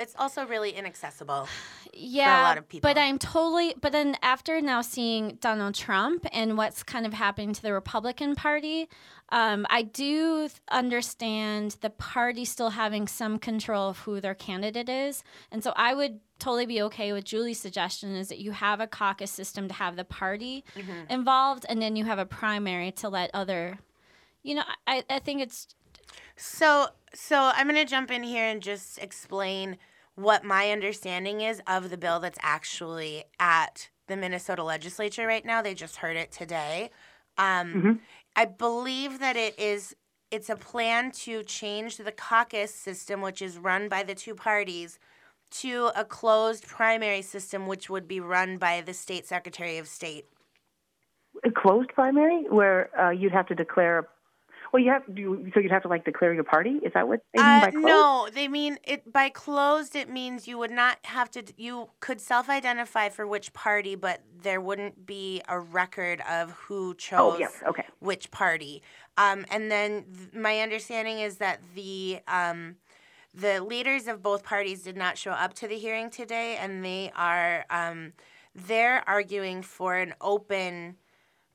it's also really inaccessible for a lot of people. But then after now seeing Donald Trump and what's kind of happening to the Republican Party, I do understand the party still having some control of who their candidate is. And so I would totally be okay with Julie's suggestion is that you have a caucus system to have the party involved, and then you have a primary to let other, you know, I think it's. So I'm going to jump in here and just explain what my understanding is of the bill that's actually at the Minnesota legislature right now. They just heard it today. I believe that it's a plan to change the caucus system, which is run by the two parties, to a closed primary system, which would be run by the state secretary of state. A closed primary where you'd have to declare. Well, you'd have to like declare your party. Is that what they mean by closed? No, they mean it by closed. It means you would not have to. You could self-identify for which party, but there wouldn't be a record of who chose which party. And then my understanding is that the leaders of both parties did not show up to the hearing today, and they are they're arguing for an open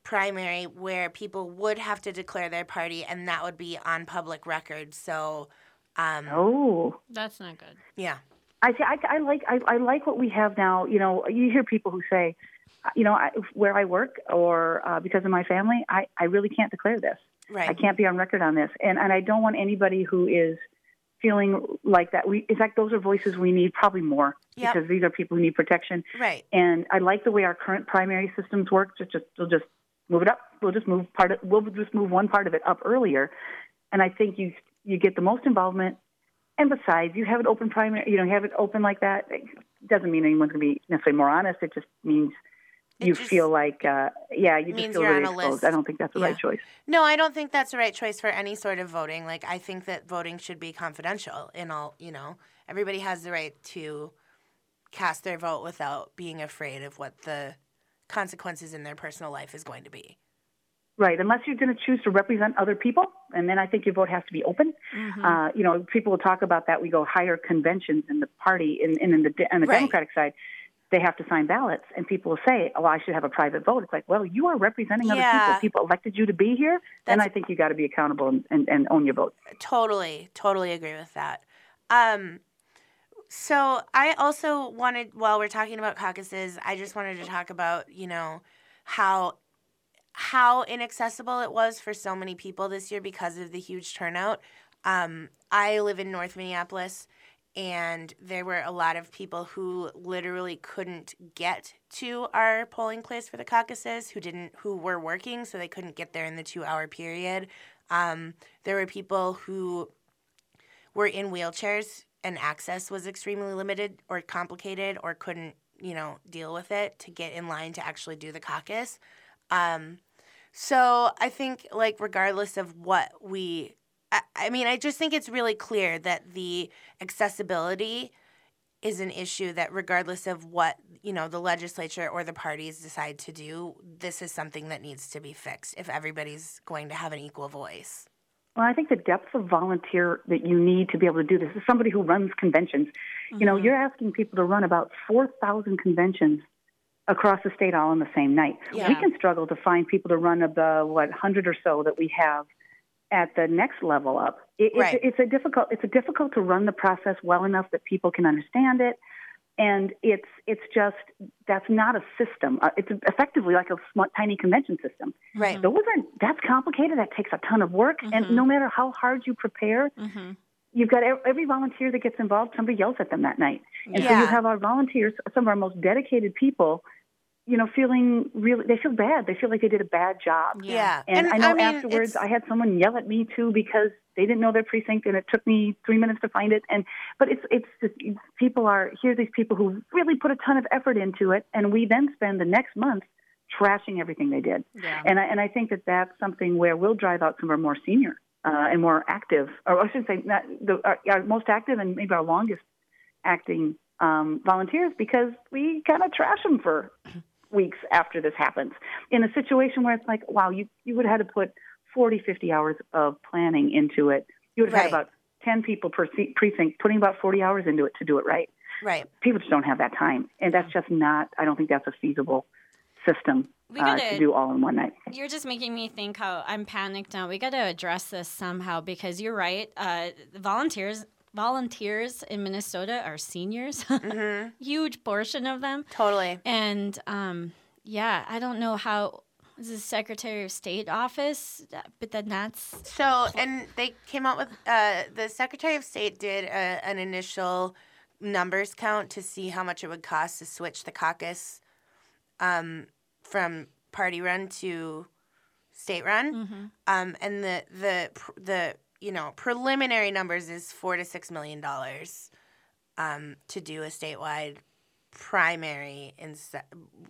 primary where people would have to declare their party, and that would be on public record. So Oh, that's not good. Yeah. I like what we have now. You know, you hear people who say, you know, where I work or because of my family, I really can't declare this. Right. I can't be on record on this. And I don't want anybody who is feeling like that. In fact, those are voices we need probably more because these are people who need protection. Right. And I like the way our current primary systems work. We'll just move it up. We'll just move one part of it up earlier. And I think you get the most involvement. And besides, you have it open primary, you know, you have it open like that. It doesn't mean anyone's going to be necessarily more honest. It just means you just feel really exposed. I don't think that's the right choice. No, I don't think that's the right choice for any sort of voting. Like, I think that voting should be confidential in all, you know. Everybody has the right to cast their vote without being afraid of what the consequences in their personal life is going to be. Right, unless you're going to choose to represent other people, and then I think your vote has to be open. Mm-hmm. You know, people will talk about that. We go higher conventions in the party, and in the right. Democratic side, they have to sign ballots, and people will say, "Oh, I should have a private vote." It's like, well, you are representing other people. People elected you to be here, and I think you got to be accountable and own your vote. Totally agree with that. So I also wanted, while we're talking about caucuses, I just wanted to talk about, you know, how inaccessible it was for so many people this year because of the huge turnout. I live in North Minneapolis, and there were a lot of people who literally couldn't get to our polling place for the caucuses, who were working, so they couldn't get there in the 2-hour period. There were people who were in wheelchairs, and access was extremely limited or complicated or couldn't, you know, deal with it to get in line to actually do the caucus. So I think, like, regardless of what I just think it's really clear that the accessibility is an issue that regardless of what, you know, the legislature or the parties decide to do, this is something that needs to be fixed if everybody's going to have an equal voice. Well, I think the depth of volunteer that you need to be able to do this is somebody who runs conventions. Mm-hmm. You know, you're asking people to run about 4,000 conventions across the state all on the same night. Yeah. We can struggle to find people to run of the, 100 or so that we have at the next level up. It's difficult to run the process well enough that people can understand it. And it's just, that's not a system. It's effectively like a small, tiny convention system. Right. That's complicated. That takes a ton of work. Mm-hmm. And no matter how hard you prepare, mm-hmm. you've got every volunteer that gets involved, somebody yells at them that night. And so you have our volunteers, some of our most dedicated people, you know, they feel bad. They feel like they did a bad job. Yeah. And I know afterwards I had someone yell at me too because they didn't know their precinct and it took me 3 minutes to find it. But it's just, here are these people who really put a ton of effort into it, and we then spend the next month trashing everything they did. Yeah. And I think that that's something where we'll drive out some of our more senior and more active, or I should say our most active and maybe our longest acting volunteers, because we kind of trash them for weeks after this happens in a situation where it's like, wow, you would have had to put 40, 50 hours of planning into it. You would have had about 10 people per precinct putting about 40 hours into it to do it right. Right. People just don't have that time. And that's just I don't think that's a feasible system to do all in one night. You're just making me think how I'm panicked now. We got to address this somehow because you're right. Volunteers in Minnesota are seniors, mm-hmm. huge portion of them. Totally. And, I don't know how – is the Secretary of State office? But then that's – So – and they came out with the Secretary of State did an initial numbers count to see how much it would cost to switch the caucus from party-run to state-run. Mm-hmm. And the you know, preliminary numbers is $4 to $6 million to do a statewide primary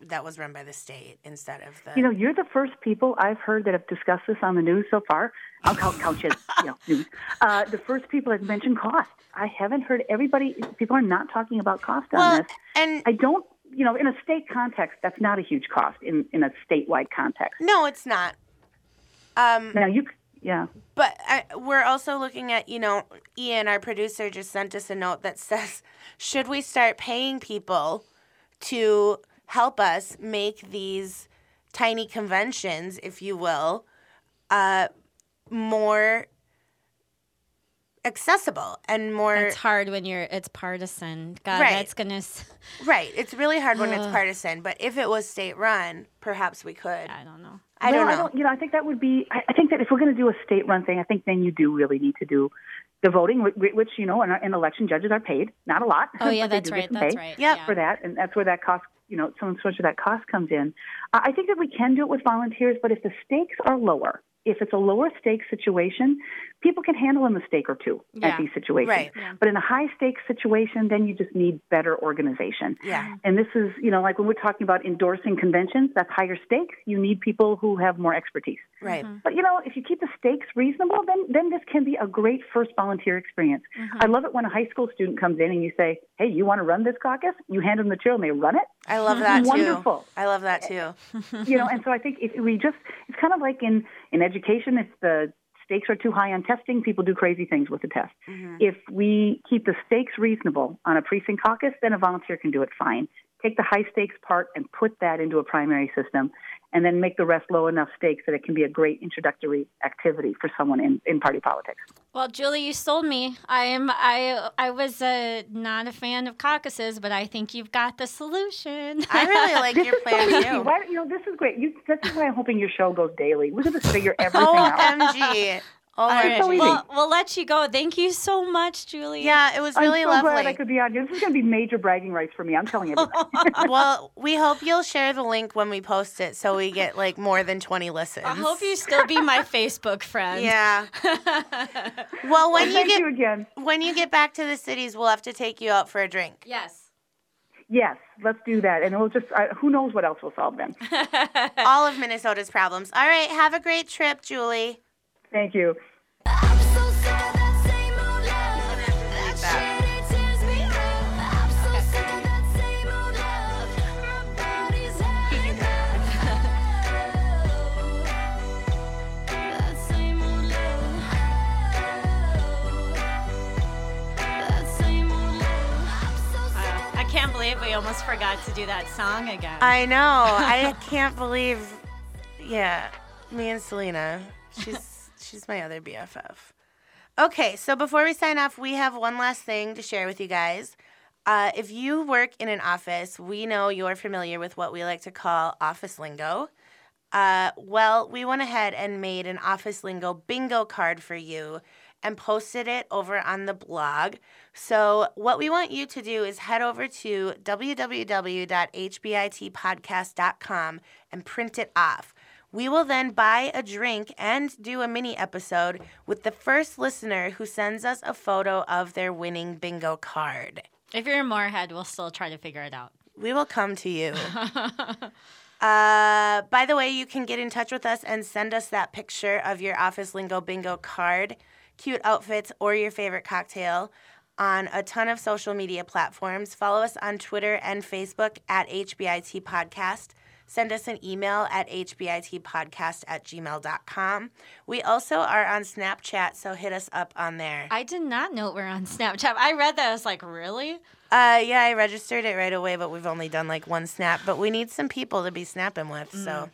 that was run by the state instead of the. You know, you're the first people I've heard that have discussed this on the news so far. I'll count you as news. The first people that mentioned cost. I haven't heard everybody. People are not talking about cost on this, and I don't. You know, in a state context, that's not a huge cost. In a statewide context, no, it's not. Now you. Yeah. But we're also looking at, you know, Ian, our producer, just sent us a note that says, should we start paying people to help us make these tiny conventions, if you will, more accessible and more. It's hard when it's partisan. God, right. That's gonna. Right. It's really hard when it's partisan. But if it was state run, perhaps we could. I don't know. I don't know. I think that would be. I think that if we're going to do a state run thing, I think then you do really need to do the voting, which and election judges are paid not a lot. Oh yeah, that's right. That's right. Yeah. For that, and that's where that cost. So much of that cost comes in. I think that we can do it with volunteers, but if the stakes are lower. If it's a lower-stakes situation, people can handle a mistake or two at these situations. Right. Yeah. But in a high-stakes situation, then you just need better organization. Yeah. And this is, like when we're talking about endorsing conventions, that's higher stakes. You need people who have more expertise. Right. Mm-hmm. But, if you keep the stakes reasonable, then this can be a great first volunteer experience. Mm-hmm. I love it when a high school student comes in and you say, hey, you want to run this caucus? You hand them the chair and they run it. I love that, Wonderful. I love that, too. And so I think if we just, it's kind of like in education, if the stakes are too high on testing, people do crazy things with the test. Mm-hmm. If we keep the stakes reasonable on a precinct caucus, then a volunteer can do it fine. Take the high stakes part and put that into a primary system, and then make the rest low enough stakes that it can be a great introductory activity for someone in party politics. Well, Julie, you sold me. I was not a fan of caucuses, but I think you've got the solution. I really like your plan, too. Why, this is great. This is why I'm hoping your show goes daily. We're going to figure everything out. OMG. All right. So well, we'll let you go. Thank you so much, Julie. Yeah, it was really lovely. I'm so glad I could be on here. This is going to be major bragging rights for me. I'm telling everybody. Well, we hope you'll share the link when we post it so we get more than 20 listens. I hope you still be my Facebook friend. Yeah. Well, when you get back to the cities, we'll have to take you out for a drink. Yes. Yes, let's do that. And we'll just, who knows what else we'll solve then. All of Minnesota's problems. All right, have a great trip, Julie. Thank you. I'm so sad that same old love. That shit, it tears me up. I'm so sad that same old love. My body's hanging down. That same old love. That same old love. I can't believe we almost forgot to do that song again. I know. I can't believe. Yeah, me and Selena. She's my other BFF. Okay, so before we sign off, we have one last thing to share with you guys. If you work in an office, we know you're familiar with what we like to call office lingo. We went ahead and made an office lingo bingo card for you and posted it over on the blog. So what we want you to do is head over to www.hbitpodcast.com and print it off. We will then buy a drink and do a mini episode with the first listener who sends us a photo of their winning bingo card. If you're in Moorhead, we'll still try to figure it out. We will come to you. By the way, you can get in touch with us and send us that picture of your Office Lingo bingo card, cute outfits, or your favorite cocktail on a ton of social media platforms. Follow us on Twitter and Facebook at HBIT Podcast. Send us an email at hbitpodcast@gmail.com. We also are on Snapchat, so hit us up on there. I did not know we're on Snapchat. I read that. I was like, really? Yeah, I registered it right away, but we've only done one snap. But we need some people to be snapping with, so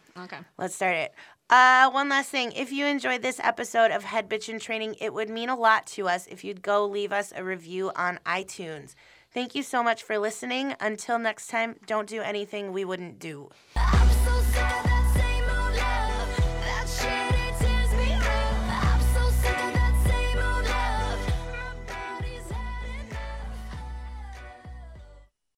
let's start it. One last thing. If you enjoyed this episode of Head Bitchin' Training, it would mean a lot to us if you'd go leave us a review on iTunes. Thank you so much for listening. Until next time, don't do anything we wouldn't do. I'm so sad.